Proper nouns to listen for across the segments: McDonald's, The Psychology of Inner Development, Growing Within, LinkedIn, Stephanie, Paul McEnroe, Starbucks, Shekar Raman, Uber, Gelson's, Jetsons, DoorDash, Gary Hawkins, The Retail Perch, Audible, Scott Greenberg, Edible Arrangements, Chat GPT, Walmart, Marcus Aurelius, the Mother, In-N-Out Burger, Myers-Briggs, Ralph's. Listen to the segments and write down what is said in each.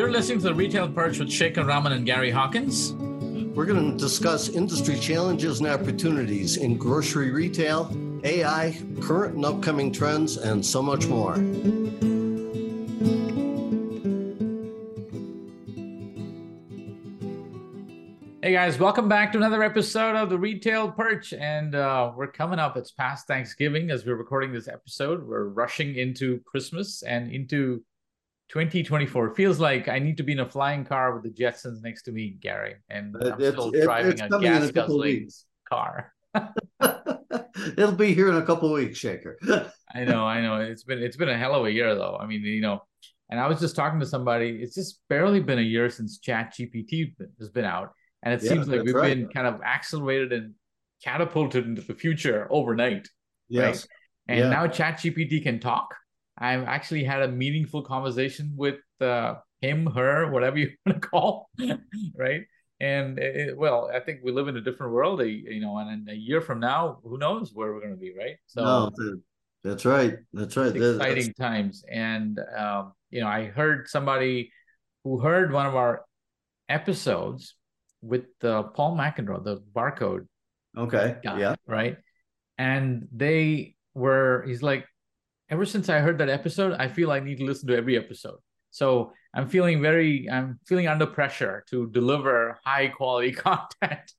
You're listening to The Retail Perch with Shekar Raman and Gary Hawkins. We're going to discuss industry challenges and opportunities in grocery retail, AI, current and upcoming trends, and so much more. Hey guys, welcome back to another episode of The Retail Perch. And we're coming up, it's past Thanksgiving as we're recording this episode. We're rushing into Christmas and into 2024. Feels like I need to be in a flying car with the Jetsons next to me, Gary. And I'm still driving a gas-guzzling car. It'll be here in a couple of weeks, Shekar. I know. It's been a hell of a year, though. I mean, you know, and I was just talking to somebody. It's just barely been a year since Chat GPT has been out. And it seems like we've been kind of accelerated and catapulted into the future overnight. Yes. Right? And now Chat GPT can talk. I've actually had a meaningful conversation with him, her, whatever you want to call, right? And well, I think we live in a different world, you know, and a year from now, who knows where we're going to be, right? So That's right. Exciting times. And, you know, I heard somebody who heard one of our episodes with Paul McEnroe, the barcode guy, yeah. Right? And he's like, ever since I heard that episode, I feel I need to listen to every episode. So I'm feeling under pressure to deliver high quality content.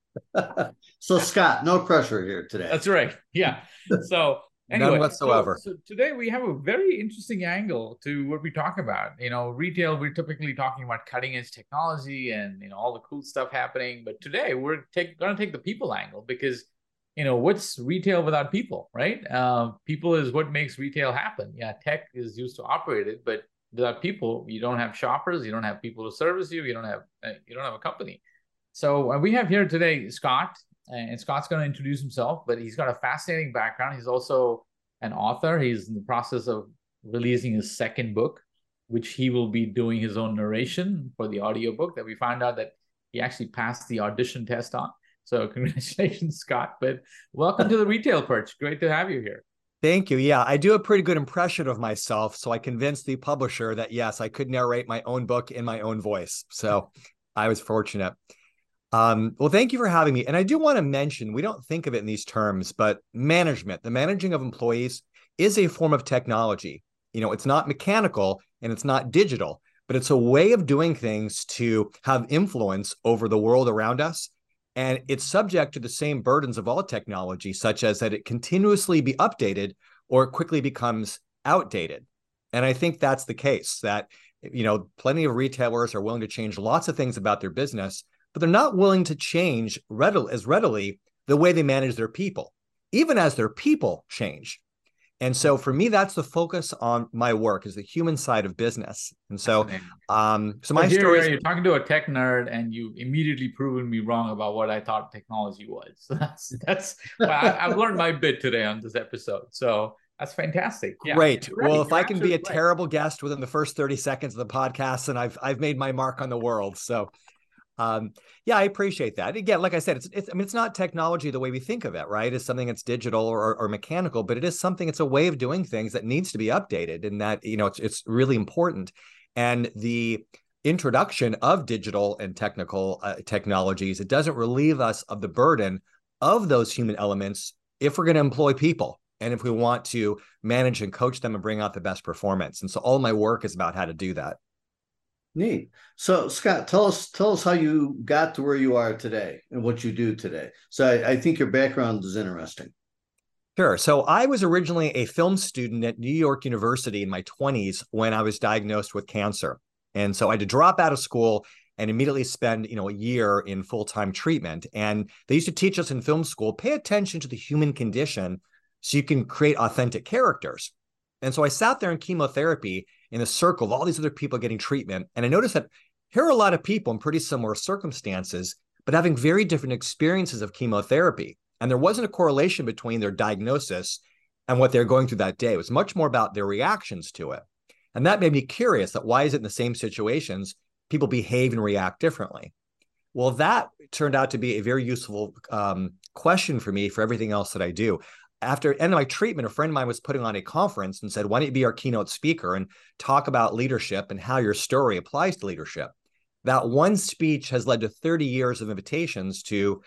So Scott, no pressure here today. That's right. Yeah. So anyway, none whatsoever. So today we have a very interesting angle to what we talk about. You know, retail, we're typically talking about cutting edge technology and, you know, all the cool stuff happening. But today we're going to take the people angle because, you know, what's retail without people, right? People is what makes retail happen. Yeah, tech is used to operate it, but without people, you don't have shoppers, you don't have people to service you, you don't have a company. So we have here today Scott, and Scott's going to introduce himself, but he's got a fascinating background. He's also an author. He's in the process of releasing his second book, which he will be doing his own narration for the audiobook that we found out that he actually passed the audition test on. So congratulations, Scott, but welcome to The Retail Perch. Great to have you here. Thank you. Yeah, I do a pretty good impression of myself. So I convinced the publisher that, yes, I could narrate my own book in my own voice. So I was fortunate. Well, thank you for having me. And I do want to mention, we don't think of it in these terms, but management, the managing of employees is a form of technology. You know, it's not mechanical and it's not digital, but it's a way of doing things to have influence over the world around us. And it's subject to the same burdens of all technology, such as that it continuously be updated or it quickly becomes outdated. And I think that's the case, that, you know, plenty of retailers are willing to change lots of things about their business, but they're not willing to change as readily the way they manage their people, even as their people change. And so for me, that's the focus on my work, is the human side of business. And so, my story is, you're talking to a tech nerd and you've immediately proven me wrong about what I thought technology was. So that's well, I've learned my bit today on this episode. So that's fantastic. Yeah. Great. Well, if I can be a terrible guest within the first 30 seconds of the podcast, then I've made my mark on the world. So yeah, I appreciate that. Again, like I said, it's not technology the way we think of it, right? It's something that's digital or mechanical, but it is something, it's a way of doing things that needs to be updated, and that, you know, it's really important. And the introduction of digital and technical technologies, it doesn't relieve us of the burden of those human elements if we're going to employ people and if we want to manage and coach them and bring out the best performance. And so all my work is about how to do that. Neat. So Scott, tell us how you got to where you are today and what you do today. So I think your background is interesting. Sure. So I was originally a film student at New York University in my 20s when I was diagnosed with cancer. And so I had to drop out of school and immediately spend, you know, a year in full-time treatment. And they used to teach us in film school, pay attention to the human condition so you can create authentic characters. And so I sat there in chemotherapy in a circle of all these other people getting treatment. And I noticed that here are a lot of people in pretty similar circumstances, but having very different experiences of chemotherapy. And there wasn't a correlation between their diagnosis and what they're going through that day. It was much more about their reactions to it. And that made me curious that why is it in the same situations, people behave and react differently? Well, that turned out to be a very useful question for me for everything else that I do. after end of my treatment, a friend of mine was putting on a conference and said, why don't you be our keynote speaker and talk about leadership and how your story applies to leadership? That one speech has led to 30 years of invitations to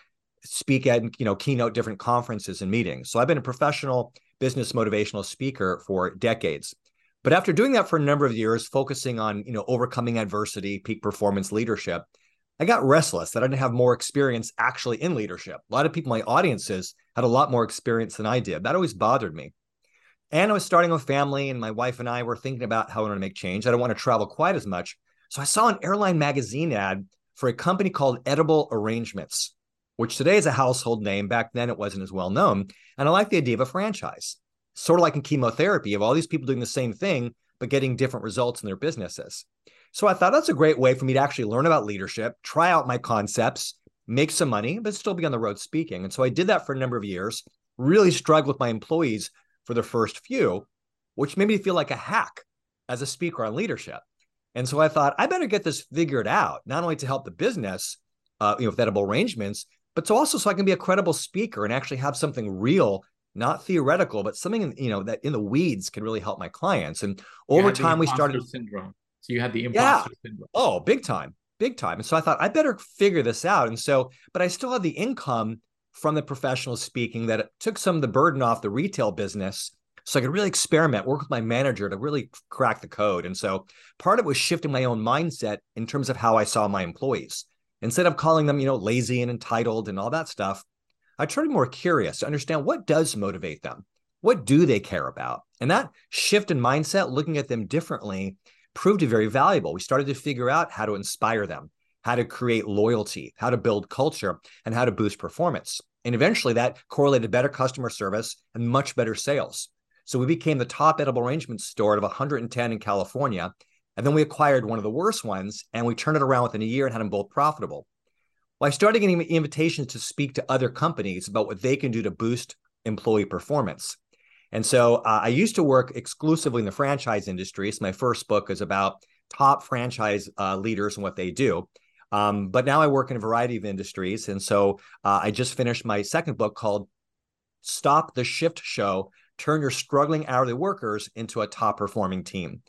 speak at, keynote different conferences and meetings. So I've been a professional business motivational speaker for decades. But after doing that for a number of years, focusing on, overcoming adversity, peak performance leadership, I got restless that I didn't have more experience actually in leadership. A lot of people in my audiences had a lot more experience than I did. That always bothered me. And I was starting a family, and my wife and I were thinking about how I want to make change. I don't want to travel quite as much. So I saw an airline magazine ad for a company called Edible Arrangements, which today is a household name. Back then, it wasn't as well known. And I like the idea of a franchise, sort of like in chemotherapy, of all these people doing the same thing, but getting different results in their businesses. So I thought that's a great way for me to actually learn about leadership, try out my concepts, make some money, but still be on the road speaking. And so I did that for a number of years, really struggled with my employees for the first few, which made me feel like a hack as a speaker on leadership. And so I thought I better get this figured out, not only to help the business, with Edible Arrangements, but so I can be a credible speaker and actually have something real, not theoretical, but something, that in the weeds can really help my clients. And over time, we started... So you had the imposter syndrome. Oh, big time, big time. And so I thought I better figure this out. And so, but I still had the income from the professional speaking that it took some of the burden off the retail business. So I could really experiment, work with my manager to really crack the code. And so part of it was shifting my own mindset in terms of how I saw my employees. Instead of calling them, lazy and entitled and all that stuff, I turned more curious to understand what does motivate them. What do they care about? And that shift in mindset, looking at them differently, proved to be very valuable. We started to figure out how to inspire them, how to create loyalty, how to build culture, and how to boost performance. And eventually that correlated better customer service and much better sales. So we became the top Edible Arrangements store out of 110 in California. And then we acquired one of the worst ones, and we turned it around within a year and had them both profitable. Well, I started getting invitations to speak to other companies about what they can do to boost employee performance. And so I used to work exclusively in the franchise industry. So my first book is about top franchise leaders and what they do. But now I work in a variety of industries. And so I just finished my second book called Stop the Shift Show, Turn Your Struggling Hourly Workers into a Top Performing Team.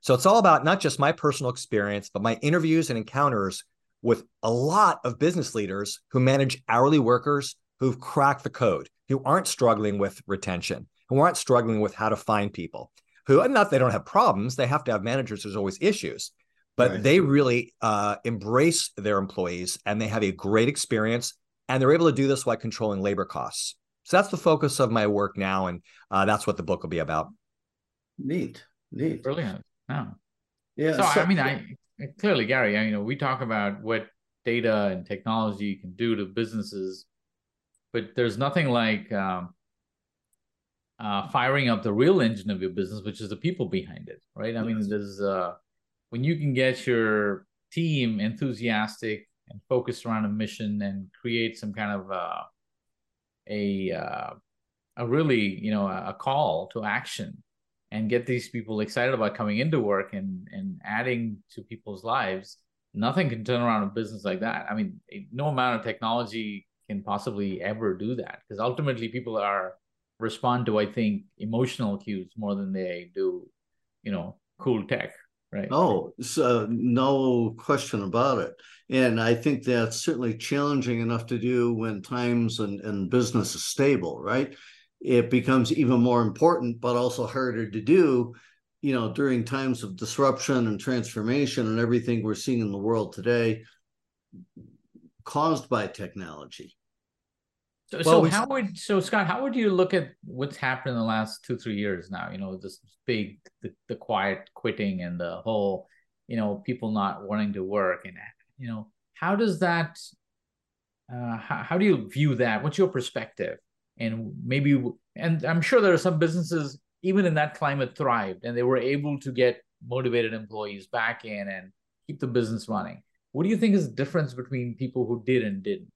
So it's all about not just my personal experience, but my interviews and encounters with a lot of business leaders who manage hourly workers who've cracked the code, who aren't struggling with retention, who aren't struggling with how to find people, who, not that they don't have problems, they have to have managers, there's always issues, but they really embrace their employees and they have a great experience and they're able to do this while controlling labor costs. So that's the focus of my work now. And that's what the book will be about. Neat. Brilliant. Wow. Yeah. So, clearly, Gary, we talk about what data and technology can do to businesses, but there's nothing like firing up the real engine of your business, which is the people behind it, right? I mean, there's when you can get your team enthusiastic and focused around a mission and create some kind of a really, a call to action and get these people excited about coming into work and adding to people's lives, nothing can turn around a business like that. I mean, no amount of technology can possibly ever do that because ultimately people respond to, I think, emotional cues more than they do, cool tech, right? Oh, so no question about it. And I think that's certainly challenging enough to do when times and business is stable, right? It becomes even more important, but also harder to do, during times of disruption and transformation and everything we're seeing in the world today caused by technology. So Scott, how would you look at what's happened in the last 2-3 years now? This big, the quiet quitting and the whole, people not wanting to work and, how does that, how do you view that? What's your perspective? And I'm sure there are some businesses, even in that climate thrived and they were able to get motivated employees back in and keep the business running. What do you think is the difference between people who did and didn't?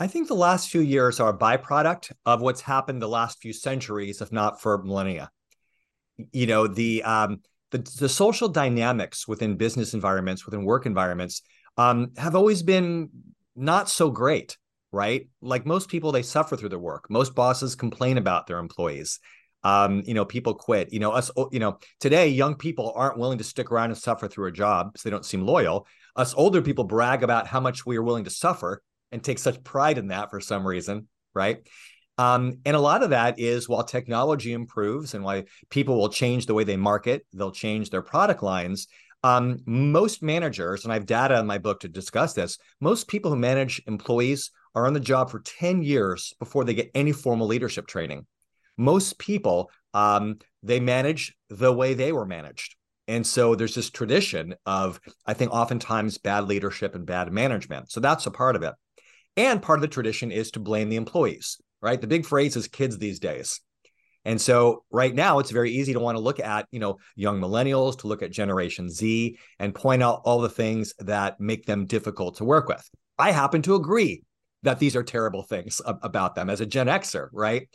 I think the last few years are a byproduct of what's happened the last few centuries, if not for millennia. The social dynamics within business environments, within work environments, have always been not so great, right? Like most people, they suffer through their work. Most bosses complain about their employees. People quit, today, young people aren't willing to stick around and suffer through a job, so they don't seem loyal. Us older people brag about how much we are willing to suffer and take such pride in that for some reason, right? And a lot of that is while technology improves and why people will change the way they market, they'll change their product lines. Most managers, and I have data in my book to discuss this, most people who manage employees are on the job for 10 years before they get any formal leadership training. Most people, they manage the way they were managed. And so there's this tradition of, I think, oftentimes bad leadership and bad management. So that's a part of it. And part of the tradition is to blame the employees, right? The big phrase is kids these days. And so right now, it's very easy to want to look at, young millennials, to look at Generation Z and point out all the things that make them difficult to work with. I happen to agree that these are terrible things about them as a Gen Xer, right?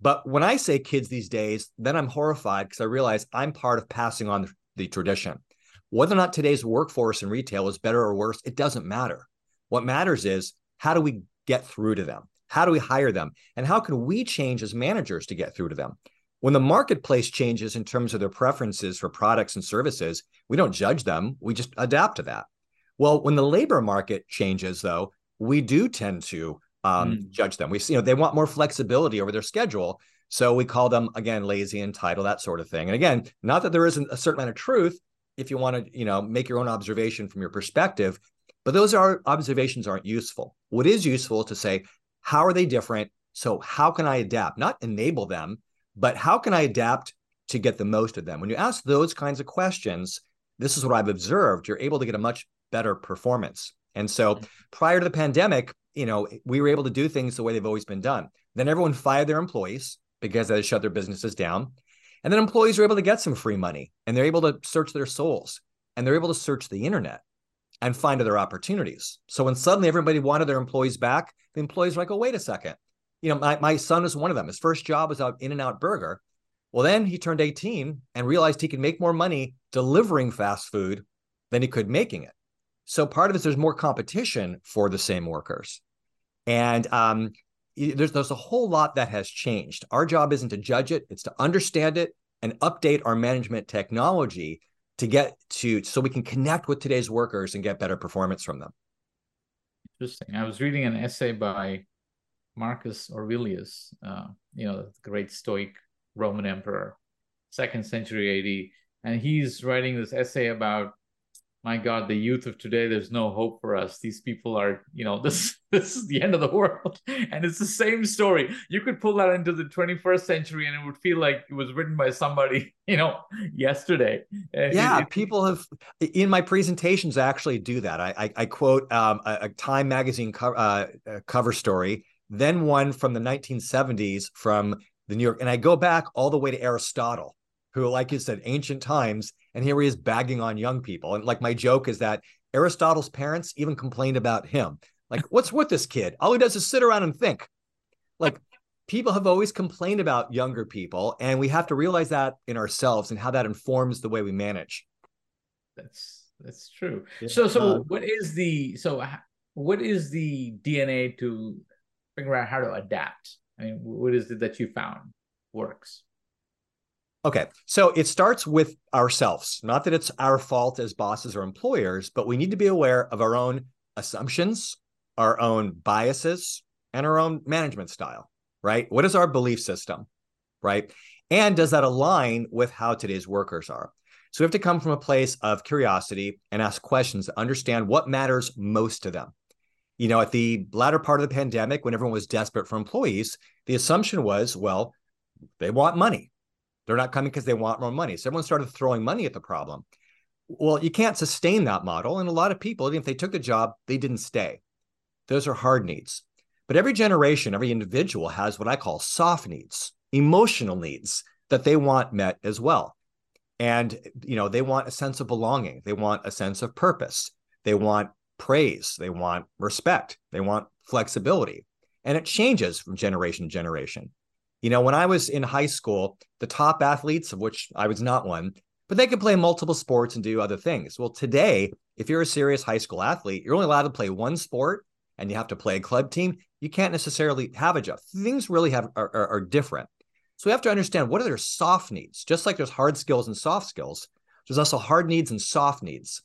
But when I say kids these days, then I'm horrified because I realize I'm part of passing on the tradition. Whether or not today's workforce in retail is better or worse, it doesn't matter. What matters is, how do we get through to them? How do we hire them? And how can we change as managers to get through to them? When the marketplace changes in terms of their preferences for products and services, we don't judge them. We just adapt to that. Well, when the labor market changes, though, we do tend to judge them. We see, they want more flexibility over their schedule. So we call them, again, lazy, entitled, that sort of thing. And again, not that there isn't a certain amount of truth if you want to, make your own observation from your perspective, but those observations aren't useful. What is useful is to say, how are they different? So how can I adapt? Not enable them, but how can I adapt to get the most of them? When you ask those kinds of questions, this is what I've observed, you're able to get a much better performance. And so prior to the pandemic, we were able to do things the way they've always been done. Then everyone fired their employees because they shut their businesses down. And then employees were able to get some free money and they're able to search their souls and they're able to search the internet and find other opportunities. So when suddenly everybody wanted their employees back, the employees were like, oh, wait a second. My son is one of them. His first job was out In-N-Out Burger. Well, then he turned 18 and realized he could make more money delivering fast food than he could making it. So part of it is there's more competition for the same workers. And there's a whole lot that has changed. Our job isn't to judge it, it's to understand it and update our management technology to so we can connect with today's workers and get better performance from them. Interesting. I was reading an essay by Marcus Aurelius, the great Stoic Roman emperor, 2nd century AD. And he's writing this essay about, my God, the youth of today, there's no hope for us. These people are, this is the end of the world. And it's the same story. You could pull that into the 21st century and it would feel like it was written by somebody, yesterday. Yeah, people have, in my presentations, actually do that. I quote a Time magazine cover story, then one from the 1970s from the New York. And I go back all the way to Aristotle, who, like you said, ancient times, and here he is bagging on young people. And like my joke is that Aristotle's parents even complained about him. Like, what's with this kid? All he does is sit around and think. Like, people have always complained about younger people, and we have to realize that in ourselves and how that informs the way we manage. That's true. Yeah. So what is the DNA to figure out how to adapt? I mean, what is it that you found works? Okay, so it starts with ourselves. Not that it's our fault as bosses or employers, but we need to be aware of our own assumptions, our own biases, and our own management style, right? What is our belief system, right? And does that align with how today's workers are? So we have to come from a place of curiosity and ask questions to understand what matters most to them. At the latter part of the pandemic, when everyone was desperate for employees, the assumption was, well, they want money. They're not coming because they want more money. So everyone started throwing money at the problem. Well, you can't sustain that model. And a lot of people, even if they took the job, they didn't stay. Those are hard needs. But every generation, every individual has what I call soft needs, emotional needs that they want met as well. And, they want a sense of belonging. They want a sense of purpose. They want praise. They want respect. They want flexibility. And it changes from generation to generation. When I was in high school, the top athletes, of which I was not one, but they could play multiple sports and do other things. Well, today, if you're a serious high school athlete, you're only allowed to play one sport and you have to play a club team, you can't necessarily have a job. Things really are different. So we have to understand, what are their soft needs? Just like there's hard skills and soft skills, there's also hard needs and soft needs.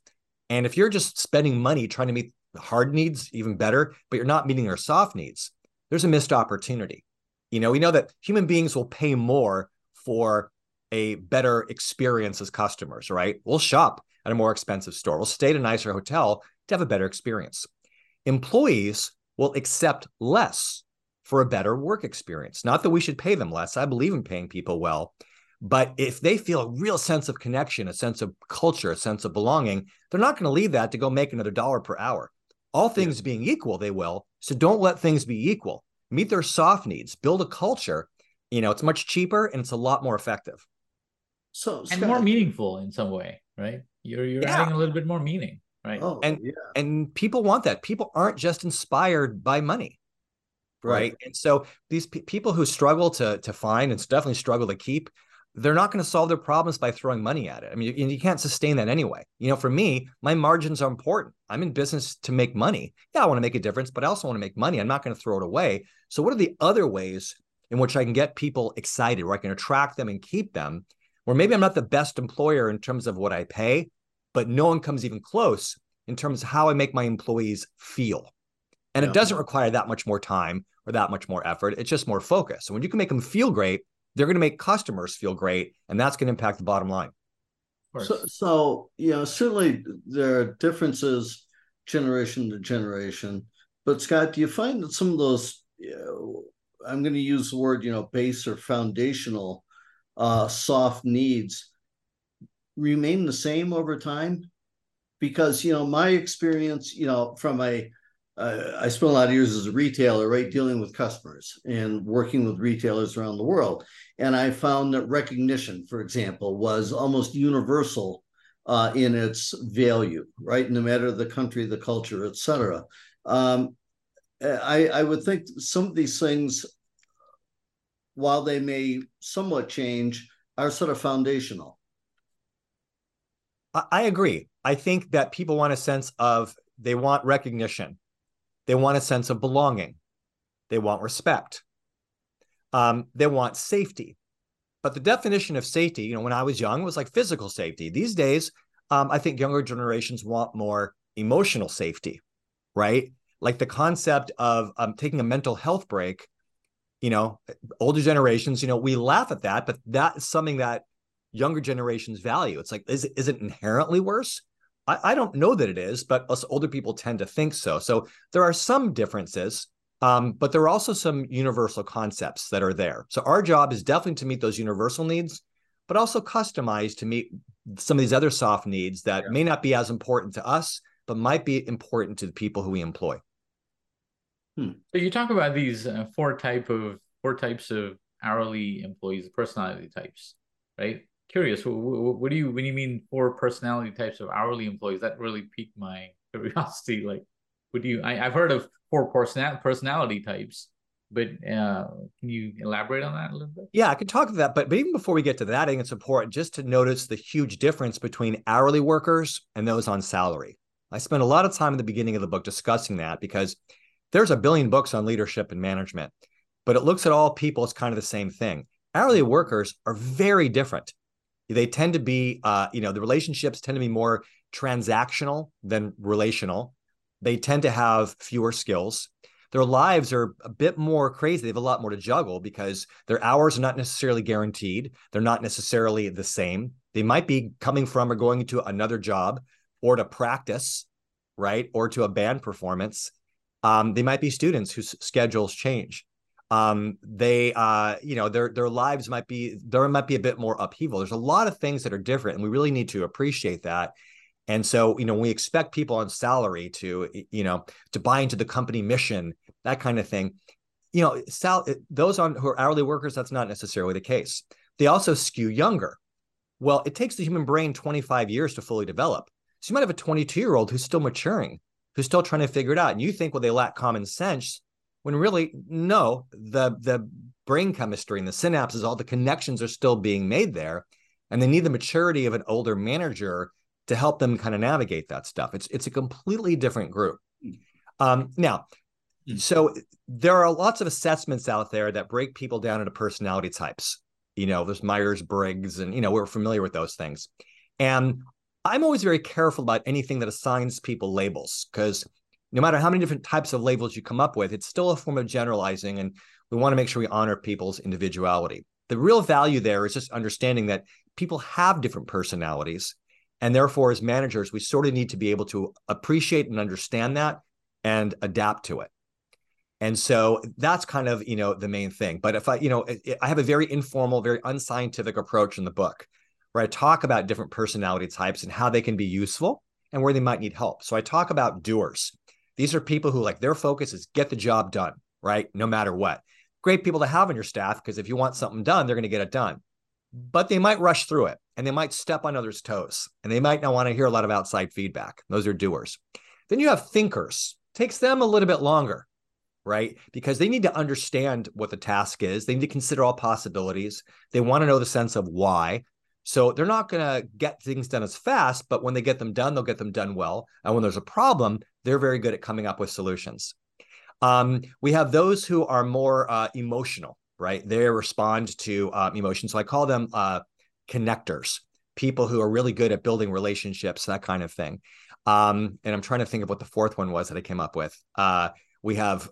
And if you're just spending money trying to meet the hard needs even better, but you're not meeting their soft needs, there's a missed opportunity. You know, we know that human beings will pay more for a better experience as customers, right? We'll shop at a more expensive store. We'll stay at a nicer hotel to have a better experience. Employees will accept less for a better work experience. Not that we should pay them less. I believe in paying people well. But if they feel a real sense of connection, a sense of culture, a sense of belonging, they're not going to leave that to go make another $1 per hour. All things being equal, they will. So don't let things be equal. Meet their soft needs. Build a culture. You know, it's much cheaper and it's a lot more effective. So, Scott, and more meaningful in some way, right? You're adding a little bit more meaning, right? Oh, and people want that. People aren't just inspired by money. Right. And so these people who struggle to find and definitely struggle to keep, they're not going to solve their problems by throwing money at it. I mean, you can't sustain that anyway. You know, for me, my margins are important. I'm in business to make money. Yeah, I want to make a difference, but I also want to make money. I'm not going to throw it away. So what are the other ways in which I can get people excited, where I can attract them and keep them, where maybe I'm not the best employer in terms of what I pay, but no one comes even close in terms of how I make my employees feel. And it doesn't require that much more time or that much more effort. It's just more focus. And when you can make them feel great, they're going to make customers feel great. And that's going to impact the bottom line. So, you know, certainly there are differences generation to generation. But Scott, do you find that some of those, you know, I'm going to use the word, you know, base or foundational soft needs remain the same over time? Because, you know, my experience, you know, from I spent a lot of years as a retailer, right, dealing with customers and working with retailers around the world. And I found that recognition, for example, was almost universal in its value, right, no matter the country, the culture, et cetera. I would think some of these things, while they may somewhat change, are sort of foundational. I agree. I think that people want a sense of, they want recognition. They want a sense of belonging. They want respect. They want safety. But the definition of safety, you know, when I was young, was like physical safety. These days, I think younger generations want more emotional safety, right? Like the concept of taking a mental health break, you know, older generations, you know, we laugh at that, but that is something that younger generations value. It's like, is it inherently worse? I don't know that it is, but us older people tend to think so. So there are some differences, but there are also some universal concepts that are there. So our job is definitely to meet those universal needs, but also customized to meet some of these other soft needs that may not be as important to us, but might be important to the people who we employ. So you talk about these four types of hourly employees, personality types, right? Curious, what do you, when you mean four personality types of hourly employees, that really piqued my curiosity. Like, what do you, I've heard of four personality types, but can you elaborate on that a little bit? Yeah, I can talk to that, but even before we get to that, I think it's important just to notice the huge difference between hourly workers and those on salary. I spent a lot of time in the beginning of the book discussing that because there's a billion books on leadership and management, but it looks at all people as kind of the same thing. Hourly workers are very different. They tend to be, you know, the relationships tend to be more transactional than relational. They tend to have fewer skills. Their lives are a bit more crazy. They have a lot more to juggle because their hours are not necessarily guaranteed. They're not necessarily the same. They might be coming from or going to another job or to practice, right? Or to a band performance. They might be students whose schedules change. They, you know, their lives might be, there might be a bit more upheaval. There's a lot of things that are different and we really need to appreciate that. And so, you know, we expect people on salary to, you know, to buy into the company mission, that kind of thing. You know, those on who are hourly workers, that's not necessarily the case. They also skew younger. Well, it takes the human brain 25 years to fully develop. So you might have a 22-year-old who's still maturing, who's still trying to figure it out. And you think, well, they lack common sense. When really, no, the brain chemistry and the synapses, all the connections are still being made there. And they need the maturity of an older manager to help them kind of navigate that stuff. It's a completely different group. Now, So there are lots of assessments out there that break people down into personality types. You know, there's Myers-Briggs and, you know, we're familiar with those things. And I'm always very careful about anything that assigns people labels, because no matter how many different types of labels you come up with, it's still a form of generalizing. And we want to make sure we honor people's individuality. The real value there is just understanding that people have different personalities. And therefore, as managers, we sort of need to be able to appreciate and understand that and adapt to it. And so that's kind of, you know, the main thing. But if I, you know, I have a very informal, very unscientific approach in the book where I talk about different personality types and how they can be useful and where they might need help. So I talk about doers. These are people who, like, their focus is get the job done, right? No matter what. Great people to have on your staff, because if you want something done, they're going to get it done. But they might rush through it, and they might step on others' toes, and they might not want to hear a lot of outside feedback. Those are doers. Then you have thinkers. Takes them a little bit longer, right? Because they need to understand what the task is. They need to consider all possibilities. They want to know the sense of why. So they're not going to get things done as fast, but when they get them done, they'll get them done well. And when there's a problem, they're very good at coming up with solutions. We have those who are more emotional, right? They respond to emotion. So I call them connectors, people who are really good at building relationships, that kind of thing. And I'm trying to think of what the fourth one was that I came up with. We have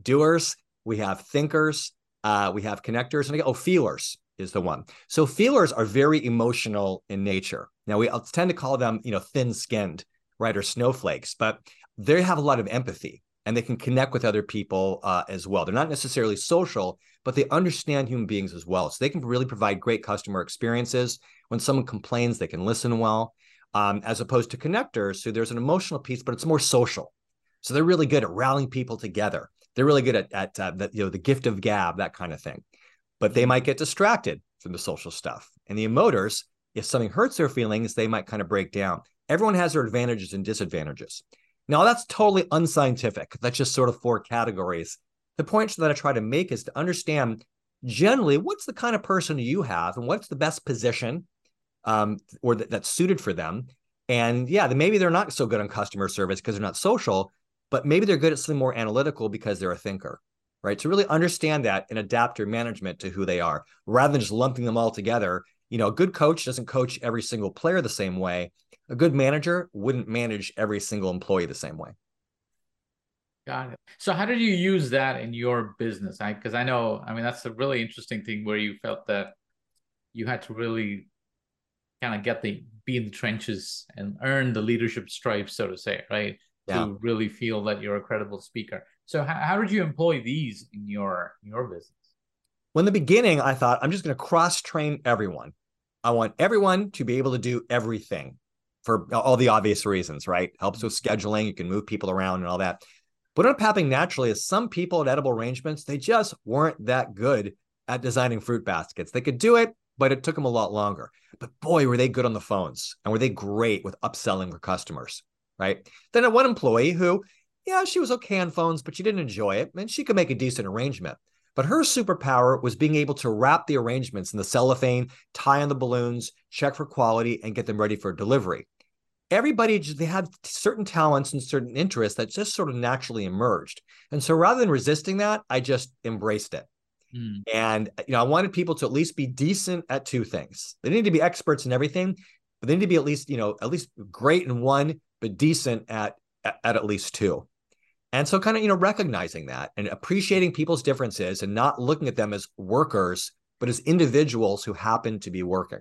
doers, we have thinkers, we have connectors, and feelers is the one. So feelers are very emotional in nature. Now we tend to call them, thin-skinned, right, or snowflakes, but they have a lot of empathy and they can connect with other people as well. They're not necessarily social, but they understand human beings as well. So they can really provide great customer experiences. When someone complains, they can listen well, as opposed to connectors, who there's an emotional piece, but it's more social. So they're really good at rallying people together. They're really good at the gift of gab, that kind of thing. But they might get distracted from the social stuff. And the emoters, if something hurts their feelings, they might kind of break down. Everyone has their advantages and disadvantages. Now, that's totally unscientific. That's just sort of four categories. The point that I try to make is to understand generally what's the kind of person you have and what's the best position or that's suited for them. And yeah, maybe they're not so good on customer service because they're not social, but maybe they're good at something more analytical because they're a thinker, right? To really understand that and adapt your management to who they are rather than just lumping them all together. A good coach doesn't coach every single player the same way. A good manager wouldn't manage every single employee the same way. Got it. So how did you use that in your business? Because I know, that's a really interesting thing where you felt that you had to really kind of be in the trenches and earn the leadership stripes, so to say, right? Yeah. To really feel that you're a credible speaker. So how did you employ these in your business? Well, in the beginning, I thought, I'm just going to cross-train everyone. I want everyone to be able to do everything for all the obvious reasons, right? Helps with scheduling. You can move people around and all that. But what ended up happening naturally is some people at Edible Arrangements, they just weren't that good at designing fruit baskets. They could do it, but it took them a lot longer. But boy, were they good on the phones, and were they great with upselling their customers, right? Then I had one employee who, she was okay on phones, but she didn't enjoy it, and she could make a decent arrangement. But her superpower was being able to wrap the arrangements in the cellophane, tie on the balloons, check for quality, and get them ready for delivery. Everybody, they had certain talents and certain interests that just sort of naturally emerged. And so rather than resisting that, I just embraced it. Mm. And I wanted people to at least be decent at two things. They need to be experts in everything, but they need to be at least great in one, but decent at least two. And so kind of, recognizing that and appreciating people's differences and not looking at them as workers, but as individuals who happen to be working.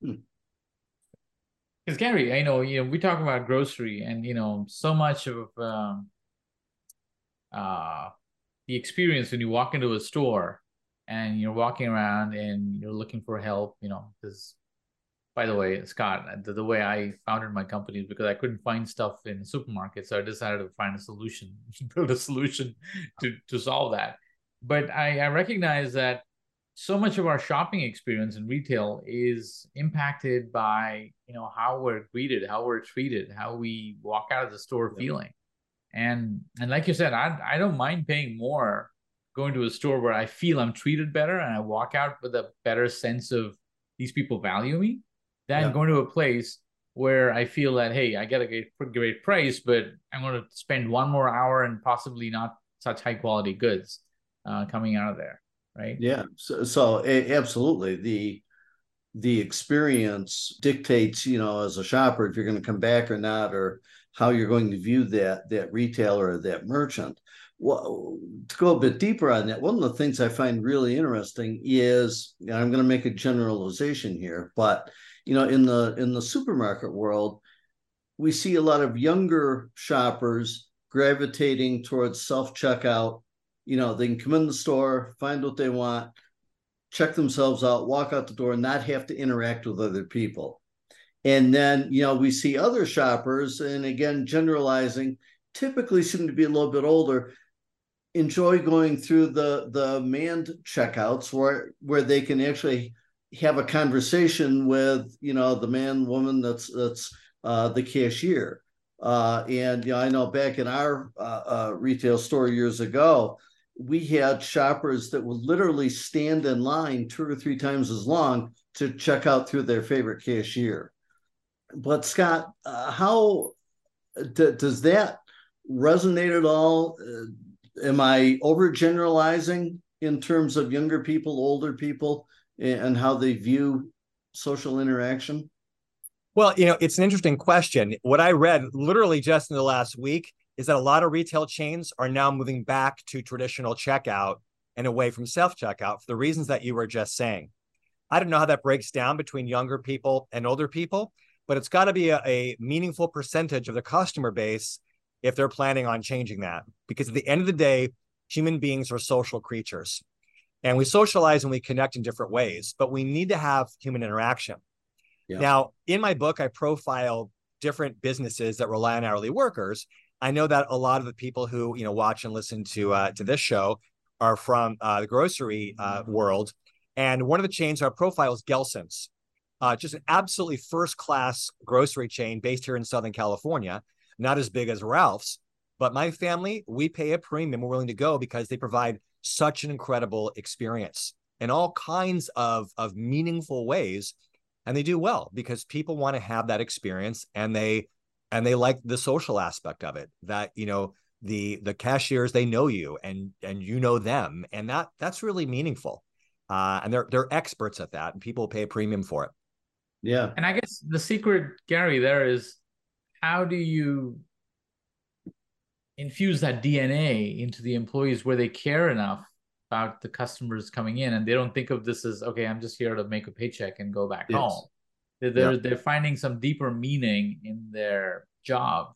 Because Gary, I know, we talk about grocery and, so much of the experience when you walk into a store and you're walking around and you're looking for help, because... By the way, Scott, the way I founded my company is because I couldn't find stuff in supermarkets. So I decided to find a solution, build a solution to solve that. But I recognize that so much of our shopping experience in retail is impacted by, how we're greeted, how we're treated, how we walk out of the store feeling. And like you said, I don't mind paying more, going to a store where I feel I'm treated better and I walk out with a better sense of these people value me. Than going to a place where I feel that, hey, I get a great price, but I'm going to spend one more hour and possibly not such high quality goods coming out of there, right? Yeah, so absolutely. The experience dictates, you know, as a shopper, if you're going to come back or not, or how you're going to view that retailer or that merchant. Well, to go a bit deeper on that, one of the things I find really interesting is, and I'm going to make a generalization here, but, you know, in the supermarket world, we see a lot of younger shoppers gravitating towards self-checkout. You know, they can come in the store, find what they want, check themselves out, walk out the door, and not have to interact with other people. And then, you know, we see other shoppers, and again, generalizing, typically seem to be a little bit older, enjoy going through the manned checkouts where they can actually have a conversation with, you know, the man, woman that's the cashier. And, you know, I know back in our retail store years ago, we had shoppers that would literally stand in line 2 or 3 times as long to check out through their favorite cashier. But Scott, how does that resonate at all? Am I overgeneralizing in terms of younger people, older people, and how they view social interaction? Well, you know, it's an interesting question. What I read literally just in the last week is that a lot of retail chains are now moving back to traditional checkout and away from self-checkout for the reasons that you were just saying. I don't know how that breaks down between younger people and older people, but it's got to be a meaningful percentage of the customer base if they're planning on changing that. Because at the end of the day, human beings are social creatures. And we socialize and we connect in different ways, but we need to have human interaction. Yeah. Now, in my book, I profile different businesses that rely on hourly workers. I know that a lot of the people who, you know, watch and listen to this show are from the grocery world. And one of the chains I profile is Gelson's, just an absolutely first-class grocery chain based here in Southern California, not as big as Ralph's. But my family, we pay a premium. We're willing to go because they provide such an incredible experience in all kinds of meaningful ways. And they do well because people want to have that experience, and they like the social aspect of it, that, you know, the cashiers, they know you and you know them. And that's really meaningful. And they're experts at that, and people pay a premium for it. Yeah. And I guess the secret, Gary, there is, how do you infuse that DNA into the employees where they care enough about the customers coming in, and they don't think of this as, okay, I'm just here to make a paycheck and go back home. They're finding some deeper meaning in their job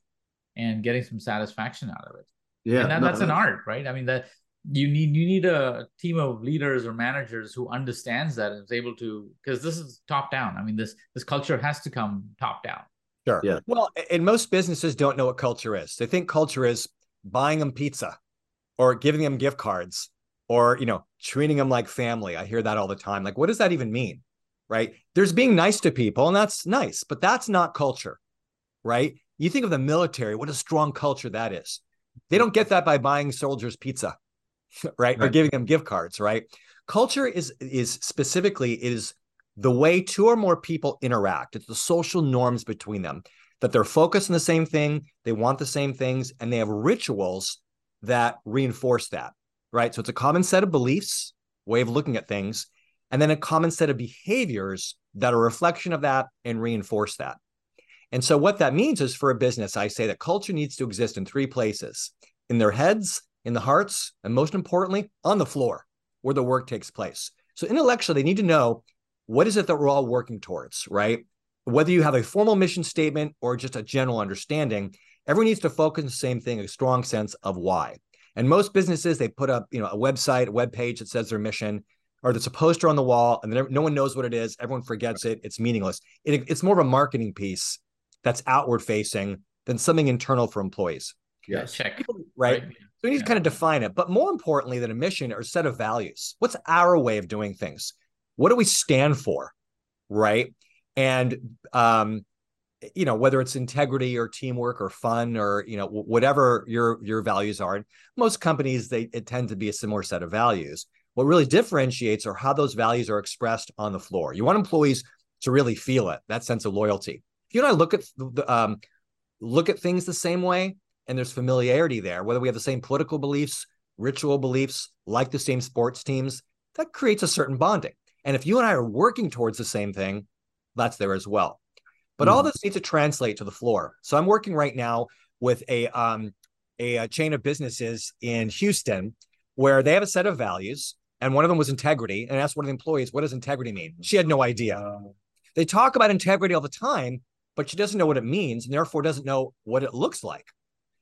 and getting some satisfaction out of it. Yeah, and that's an art, right? I mean, that you need a team of leaders or managers who understands that and is able to, because this is top down. I mean, this culture has to come top down. Sure. Yeah. Well, and most businesses don't know what culture is. They think culture is buying them pizza or giving them gift cards or, you know, treating them like family. I hear that all the time. Like, what does that even mean? Right? There's being nice to people, and that's nice, but that's not culture, right? You think of the military, what a strong culture that is. They don't get that by buying soldiers pizza, right? Or giving them gift cards, right? Culture is specifically the way 2 or more people interact. It's the social norms between them, that they're focused on the same thing, they want the same things, and they have rituals that reinforce that, right? So it's a common set of beliefs, way of looking at things, and then a common set of behaviors that are a reflection of that and reinforce that. And so what that means is, for a business, I say that culture needs to exist in 3 places: in their heads, in the hearts, and most importantly, on the floor where the work takes place. So intellectually, they need to know, what is it that we're all working towards, right? Whether you have a formal mission statement or just a general understanding, everyone needs to focus on the same thing, a strong sense of why. And most businesses, they put up, you know, a website, a web page that says their mission, or there's a poster on the wall, and then no one knows what it is. Everyone forgets it. It's meaningless. It's more of a marketing piece that's outward facing than something internal for employees. Yes. Check. Right? So you need to kind of define it. But more importantly than a mission, or a set of values. What's our way of doing things? What do we stand for, right? And, you know, whether it's integrity or teamwork or fun or, you know, whatever your values are. And most companies, it tend to be a similar set of values. What really differentiates are how those values are expressed on the floor. You want employees to really feel it, that sense of loyalty. you and I look at things the same way, and there's familiarity there, whether we have the same political beliefs, ritual beliefs, like the same sports teams, that creates a certain bonding. And if you and I are working towards the same thing, that's there as well. But all this needs to translate to the floor. So I'm working right now with a chain of businesses in Houston where they have a set of values. And one of them was integrity. And I asked one of the employees, what does integrity mean? She had no idea. They talk about integrity all the time, but she doesn't know what it means and therefore doesn't know what it looks like.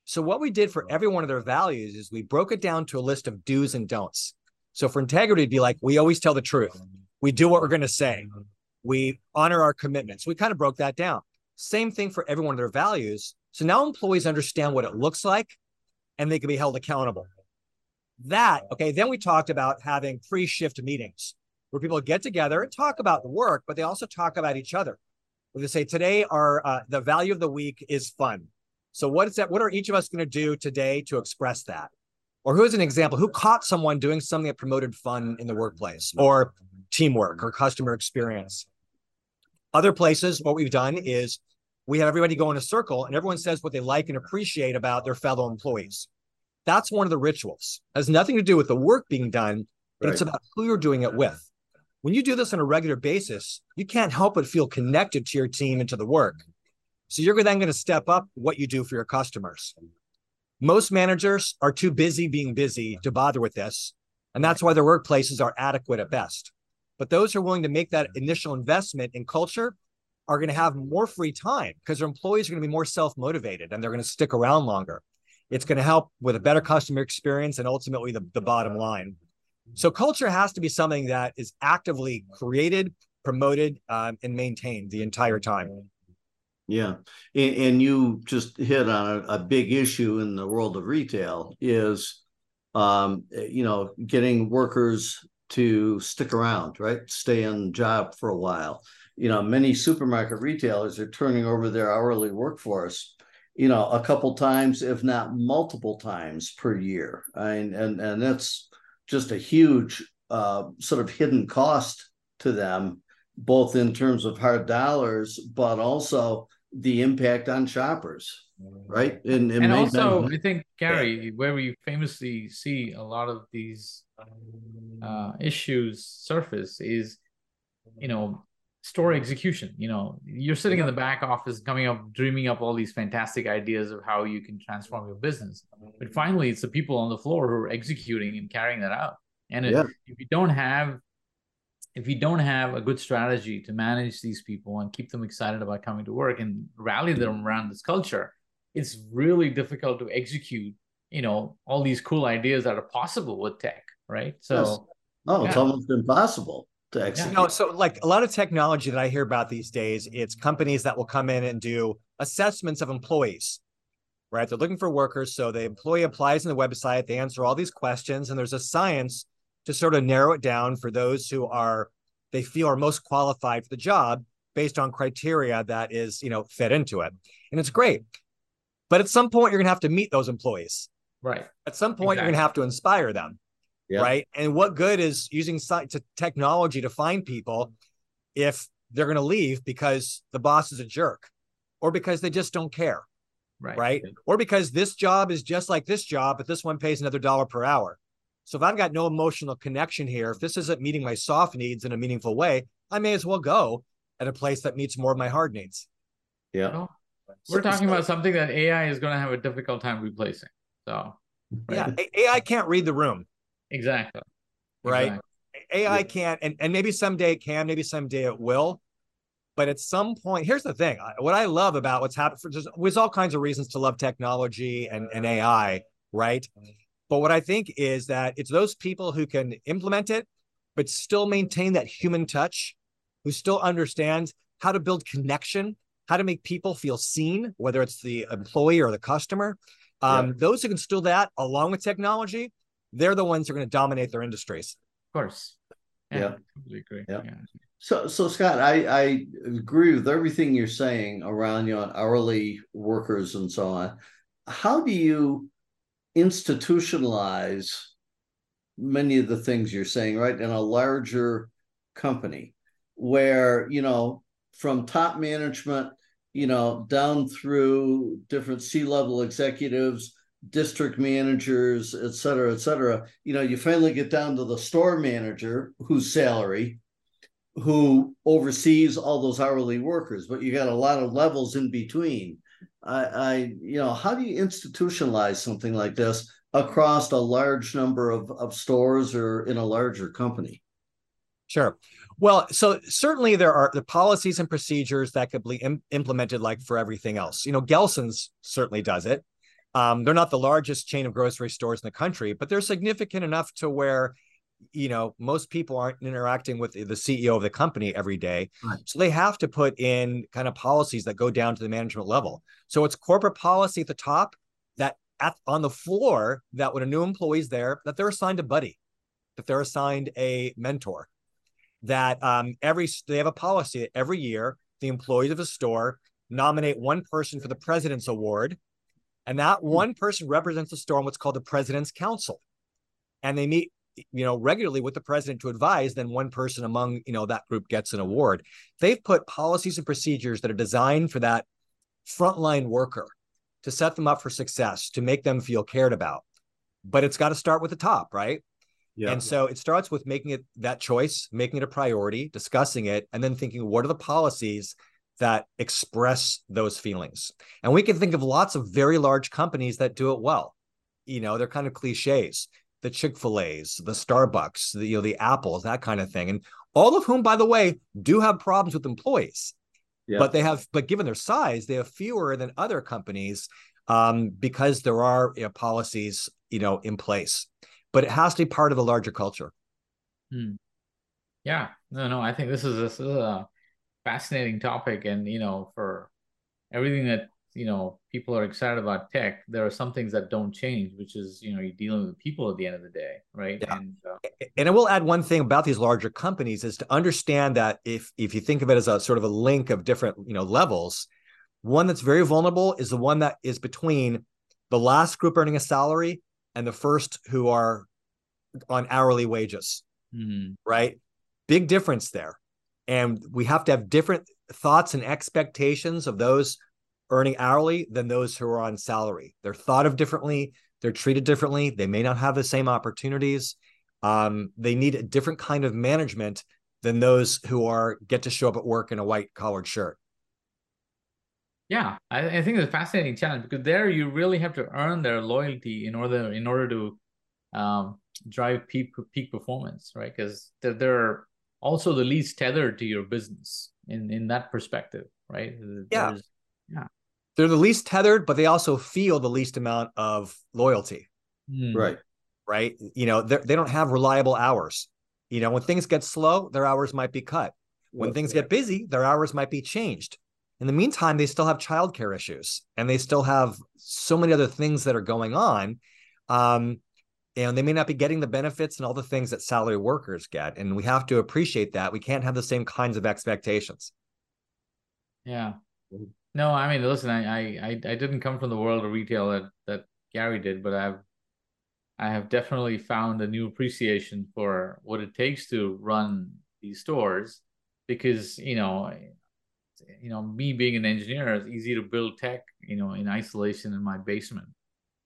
So what we did for every one of their values is we broke it down to a list of do's and don'ts. So for integrity, it'd be like, we always tell the truth. We do what we're going to say. We honor our commitments. We kind of broke that down. Same thing for every one of their values. So now employees understand what it looks like and they can be held accountable. That, okay, then we talked about having pre-shift meetings where people get together and talk about the work, but they also talk about each other. Where they say, today our the value of the week is fun. So what is that? What are each of us going to do today to express that? Or who is an example? Who caught someone doing something that promoted fun in the workplace or teamwork or customer experience? Other places, what we've done is we have everybody go in a circle and everyone says what they like and appreciate about their fellow employees. That's one of the rituals. It has nothing to do with the work being done, but It's about who you're doing it with. When you do this on a regular basis, you can't help but feel connected to your team and to the work. So you're then going to step up what you do for your customers. Most managers are too busy being busy to bother with this, and that's why their workplaces are adequate at best. But those who are willing to make that initial investment in culture are going to have more free time because their employees are going to be more self-motivated and they're going to stick around longer. It's going to help with a better customer experience and ultimately the bottom line. So culture has to be something that is actively created, promoted, and maintained the entire time. Yeah. And you just hit on a big issue in the world of retail is, getting workers to stick around, right? Stay on the job for a while. Many supermarket retailers are turning over their hourly workforce, a couple times, if not multiple times per year. And that's just a huge sort of hidden cost to them, both in terms of hard dollars, but also the impact on shoppers, right? And also, I think, Gary, where we famously see a lot of these issues surface is, store execution. You're sitting in the back office, dreaming up all these fantastic ideas of how you can transform your business. But finally, it's the people on the floor who are executing and carrying that out. And if you don't have a good strategy to manage these people and keep them excited about coming to work and rally them around this culture, it's really difficult to execute, all these cool ideas that are possible with tech, right? So, It's almost impossible to execute. So like a lot of technology that I hear about these days, it's companies that will come in and do assessments of employees, right? They're looking for workers. So the employee applies on the website, they answer all these questions, and there's a science to sort of narrow it down for those who they feel are most qualified for the job based on criteria that is, fit into it. And it's great. But at some point, you're going to have to meet those employees. Right. At some point, You're going to have to inspire them. Yeah. Right. And what good is using technology to find people if they're going to leave because the boss is a jerk or because they just don't care. Right. Or because this job is just like this job, but this one pays another $1 per hour. So if I've got no emotional connection here, if this isn't meeting my soft needs in a meaningful way, I may as well go at a place that meets more of my hard needs. Yeah. We're talking about something that AI is going to have a difficult time replacing. So AI can't read the room. Exactly. Right. Exactly. AI can't, and maybe someday it can, maybe someday it will. But at some point, here's the thing. What I love about what's happened, there's all kinds of reasons to love technology and AI, right? But what I think is that it's those people who can implement it, but still maintain that human touch, who still understands how to build connection, how to make people feel seen, whether it's the employee or the customer. Those who can still that along with technology, they're the ones who are going to dominate their industries. Of course. Yeah. I agree. Yeah. Yeah. So Scott, I agree with everything you're saying around, hourly workers and so on. How do you institutionalize many of the things you're saying, right, in a larger company where, from top management you know, down through different C-level executives, district managers, et cetera, you know, you finally get down to the store manager whose salary, who oversees all those hourly workers, but you got a lot of levels in between. I you know, how do you institutionalize something like this across a large number of stores or in a larger company? Sure. Well, so certainly there are the policies and procedures that could be implemented, like for everything else. You know, Gelson's certainly does it. They're not the largest chain of grocery stores in the country, but they're significant enough to where, you know, most people aren't interacting with the CEO of the company every day. Right. So they have to put in kind of policies that go down to the management level. So it's corporate policy at the top that on the floor, that when a new employee's there, that they're assigned a buddy, that they're assigned a mentor, that they have a policy that every year, the employees of a store nominate one person for the president's award. And that one person represents the store on what's called the president's council. And they meet, you know, regularly with the president to advise, then one person among, you know, that group gets an award. They've put policies and procedures that are designed for that frontline worker to set them up for success, to make them feel cared about. But it's got to start with the top, right? Yeah. And so it starts with making it that choice, making it a priority, discussing it, and then thinking, what are the policies that express those feelings? And we can think of lots of very large companies that do it well. You know, they're kind of cliches. The Chick-fil-A's, the Starbucks, the, you know, the Apples, that kind of thing. And all of whom, by the way, do have problems with employees, yeah. But given their size, they have fewer than other companies because there are policies, you know, in place, but it has to be part of the larger culture. Hmm. Yeah, no, I think this is a fascinating topic. And, you know, for everything that, you know, people are excited about tech, there are some things that don't change, which is, you know, you're dealing with people at the end of the day, right? Yeah. And I will add one thing about these larger companies is to understand that if you think of it as a sort of a link of different, you know, levels, one that's very vulnerable is the one that is between the last group earning a salary and the first who are on hourly wages, mm-hmm. right? Big difference there. And we have to have different thoughts and expectations of those earning hourly than those who are on salary. They're thought of differently. They're treated differently. They may not have the same opportunities. They need a different kind of management than those who get to show up at work in a white collared shirt. Yeah, I think it's a fascinating challenge because there you really have to earn their loyalty in order to drive peak performance, right? Because they're also the least tethered to your business in that perspective, right? Yeah. Yeah. They're the least tethered, but they also feel the least amount of loyalty. Mm. Right. You know, they don't have reliable hours. You know, when things get slow, their hours might be cut. When things get busy, their hours might be changed. In the meantime, they still have childcare issues and they still have so many other things that are going on. And they may not be getting the benefits and all the things that salary workers get. And we have to appreciate that. We can't have the same kinds of expectations. Yeah. No, I mean, listen, I didn't come from the world of retail that Gary did, but I have definitely found a new appreciation for what it takes to run these stores because, you know, me being an engineer, it's easy to build tech, you know, in isolation in my basement.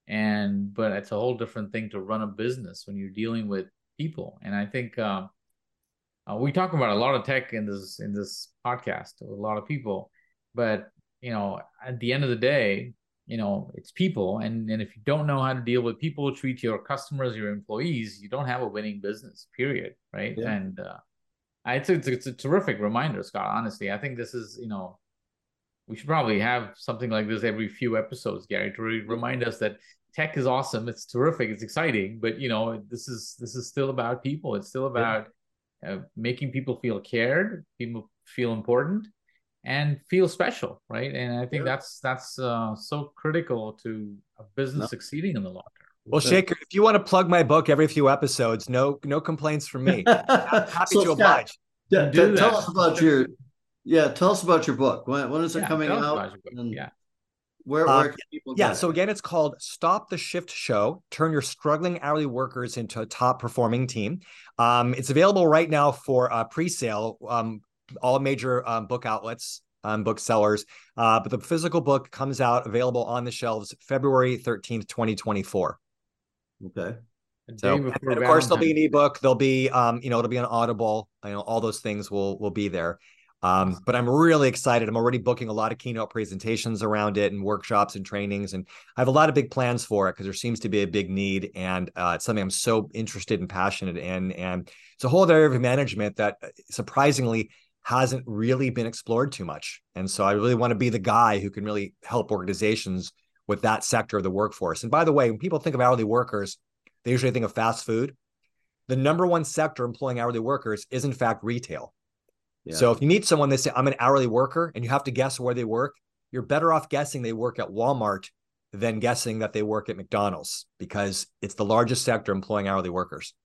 But it's a whole different thing to run a business when you're dealing with people. And I think we talk about a lot of tech in this podcast with a lot of people, but you know, at the end of the day, you know, it's people. And if you don't know how to deal with people, treat your customers, your employees, you don't have a winning business, period. Right. Yeah. And it's a terrific reminder, Scott, honestly. I think this is, you know, we should probably have something like this every few episodes, Gary, to really remind us that tech is awesome. It's terrific. It's exciting. But, you know, this is still about people. It's still about making people feel cared, people feel important, and feel special, right? And I think that's so critical to a business succeeding in the long term. Well, Shekar, if you want to plug my book every few episodes, no complaints from me. I'm happy to oblige. Yeah, tell us about your book. When is it coming out? Where can people get it? So again, it's called Stop the Shift Show, Turn Your Struggling Hourly Workers into a Top Performing Team. It's available right now for pre-sale, all major book outlets, on booksellers. But the physical book comes out available on the shelves February 13th, 2024. Okay. So, and of course, there'll be an ebook. There'll be, it'll be on Audible. You know, all those things will be there. But I'm really excited. I'm already booking a lot of keynote presentations around it and workshops and trainings. And I have a lot of big plans for it because there seems to be a big need. And it's something I'm so interested and passionate in. And it's a whole area of management that surprisingly hasn't really been explored too much. And so I really want to be the guy who can really help organizations with that sector of the workforce. And by the way, when people think of hourly workers, they usually think of fast food. The number one sector employing hourly workers is in fact retail. Yeah. So if you meet someone, they say, I'm an hourly worker, and you have to guess where they work, you're better off guessing they work at Walmart than guessing that they work at McDonald's, because it's the largest sector employing hourly workers.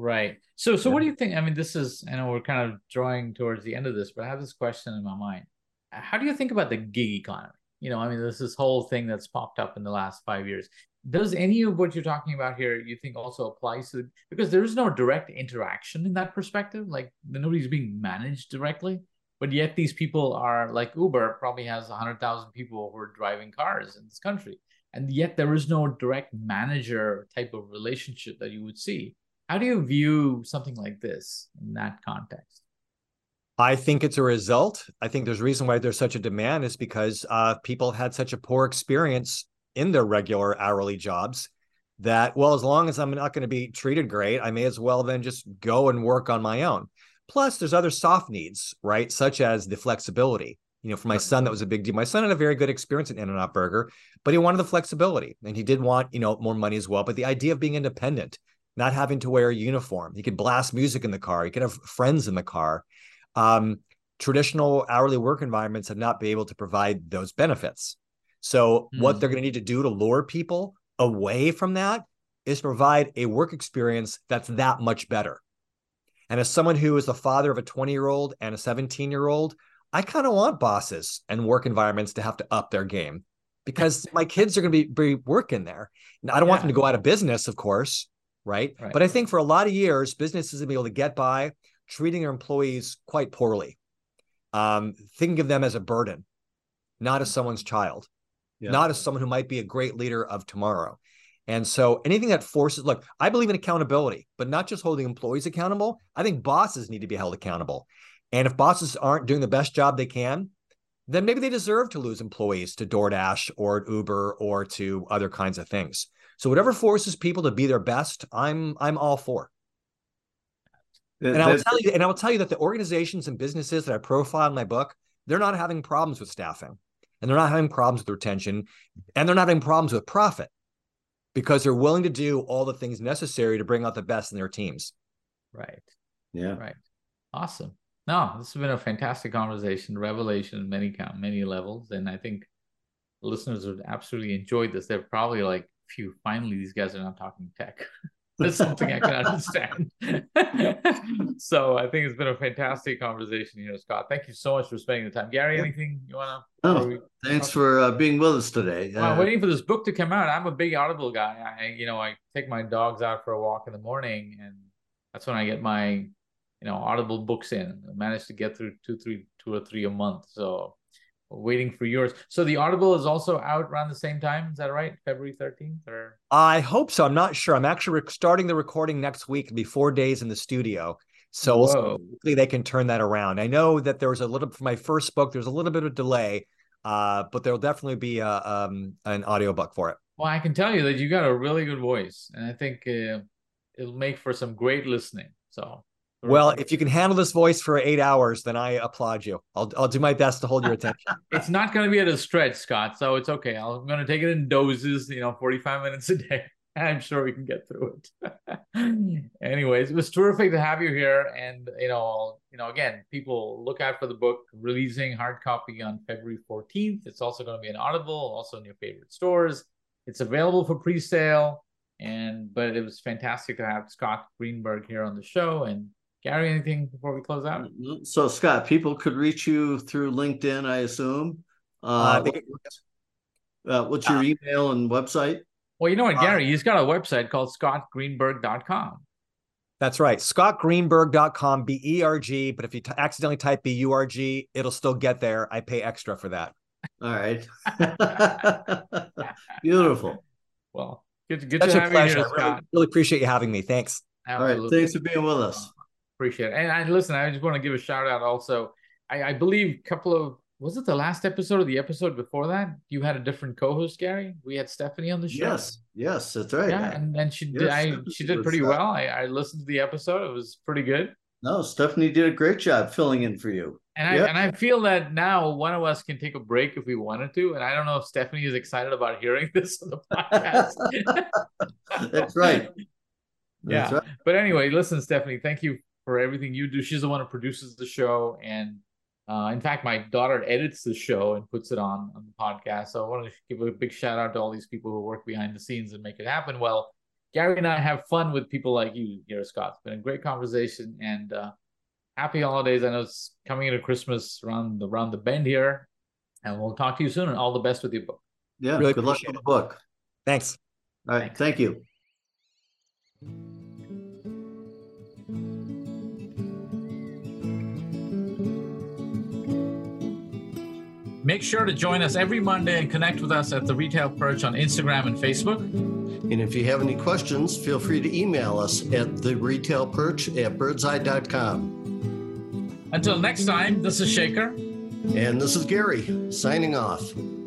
Right. So what do you think? I mean, this is, I know we're kind of drawing towards the end of this, but I have this question in my mind. How do you think about the gig economy? You know, I mean, this whole thing that's popped up in the last 5 years. Does any of what you're talking about here, you think also applies to, because there is no direct interaction in that perspective, like nobody's being managed directly, but yet these people are like Uber probably has 100,000 people who are driving cars in this country. And yet there is no direct manager type of relationship that you would see. How do you view something like this in that context? I think it's a result. I think there's a reason why there's such a demand is because people had such a poor experience in their regular hourly jobs that, well, as long as I'm not going to be treated great, I may as well then just go and work on my own. Plus, there's other soft needs, right? Such as the flexibility. You know, for my son, that was a big deal. My son had a very good experience at In-N-Out Burger, but he wanted the flexibility and he did want, more money as well. But the idea of being independent, not having to wear a uniform, he could blast music in the car, he could have friends in the car. Traditional hourly work environments have not been able to provide those benefits. So what they're going to need to do to lure people away from that is provide a work experience that's that much better. And as someone who is the father of a 20-year-old and a 17-year-old, I kind of want bosses and work environments to have to up their game because my kids are going to be working there. And I don't want them to go out of business, of course, right? But I think for a lot of years, businesses have been able to get by treating their employees quite poorly, thinking of them as a burden, not as someone's child. Yeah. Not as someone who might be a great leader of tomorrow. And so anything that forces, look, I believe in accountability, but not just holding employees accountable. I think bosses need to be held accountable. And if bosses aren't doing the best job they can, then maybe they deserve to lose employees to DoorDash or Uber or to other kinds of things. So whatever forces people to be their best, I'm all for. And I will tell you that the organizations and businesses that I profile in my book, they're not having problems with staffing. And they're not having problems with retention, and they're not having problems with profit because they're willing to do all the things necessary to bring out the best in their teams. Right. Yeah. Right. Awesome. No, this has been a fantastic conversation, revelation on many levels. And I think listeners have absolutely enjoyed this. They're probably like, phew, finally, these guys are not talking tech. That's something I can understand. So I think it's been a fantastic conversation here, Scott. Thank you so much for spending the time. Gary, anything you want to? Oh, thanks for being with us today. I'm waiting for this book to come out. I'm a big Audible guy. I take my dogs out for a walk in the morning, and that's when I get my, Audible books in. I manage to get through two or three a month. So waiting for yours. So the Audible is also out around the same time. Is that right? February 13th? Or I hope so. I'm not sure. I'm actually starting the recording next week. It'll be 4 days in the studio. So hopefully they can turn that around. I know that there was for my first book, there's a little bit of delay, but there'll definitely be an audiobook for it. Well, I can tell you that you got a really good voice, and I think it'll make for some great listening. So. Well, if you can handle this voice for 8 hours, then I applaud you. I'll do my best to hold your attention. It's not going to be at a stretch, Scott, so it's okay. I'm going to take it in doses, 45 minutes a day. I'm sure we can get through it. Anyways, it was terrific to have you here. And, again, people look out for the book, releasing hard copy on February 14th. It's also going to be on Audible, also in your favorite stores. It's available for pre-sale. But it was fantastic to have Scott Greenberg here on the show. And Gary, anything before we close out? So, Scott, people could reach you through LinkedIn, I assume. What's your email and website? Well, you know what, Gary? He's got a website called scottgreenberg.com. That's right. ScottGreenberg.com, B-E-R-G. But if you accidentally type B-U-R-G, it'll still get there. I pay extra for that. All right. Beautiful. Well, good to have you here, Scott. Really appreciate you having me. Thanks. Absolutely. All right. Thanks for being with us. Appreciate it. And listen, I just want to give a shout out also. I believe a couple of, was it the last episode or the episode before that? You had a different co-host, Gary. We had Stephanie on the show. Yes, that's right. Yeah, and she did pretty well. I listened to the episode. It was pretty good. No, Stephanie did a great job filling in for you. And I feel that now one of us can take a break if we wanted to. And I don't know if Stephanie is excited about hearing this on the podcast. That's right. That's right. But anyway, listen, Stephanie, thank you for everything you do. She's the one who produces the show. And in fact, my daughter edits the show and puts it on the podcast. So I want to give a big shout out to all these people who work behind the scenes and make it happen. Well, Gary and I have fun with people like you here, Scott. It's been a great conversation, and happy holidays. I know it's coming into Christmas around the bend here, and we'll talk to you soon, and all the best with your book. Yeah, really good luck with the book. Thanks. All right. Thanks. Thank you. Make sure to join us every Monday and connect with us at The Retail Perch on Instagram and Facebook. And if you have any questions, feel free to email us at theretailperch@birdseye.com. Until next time, this is Shekar. And this is Gary, signing off.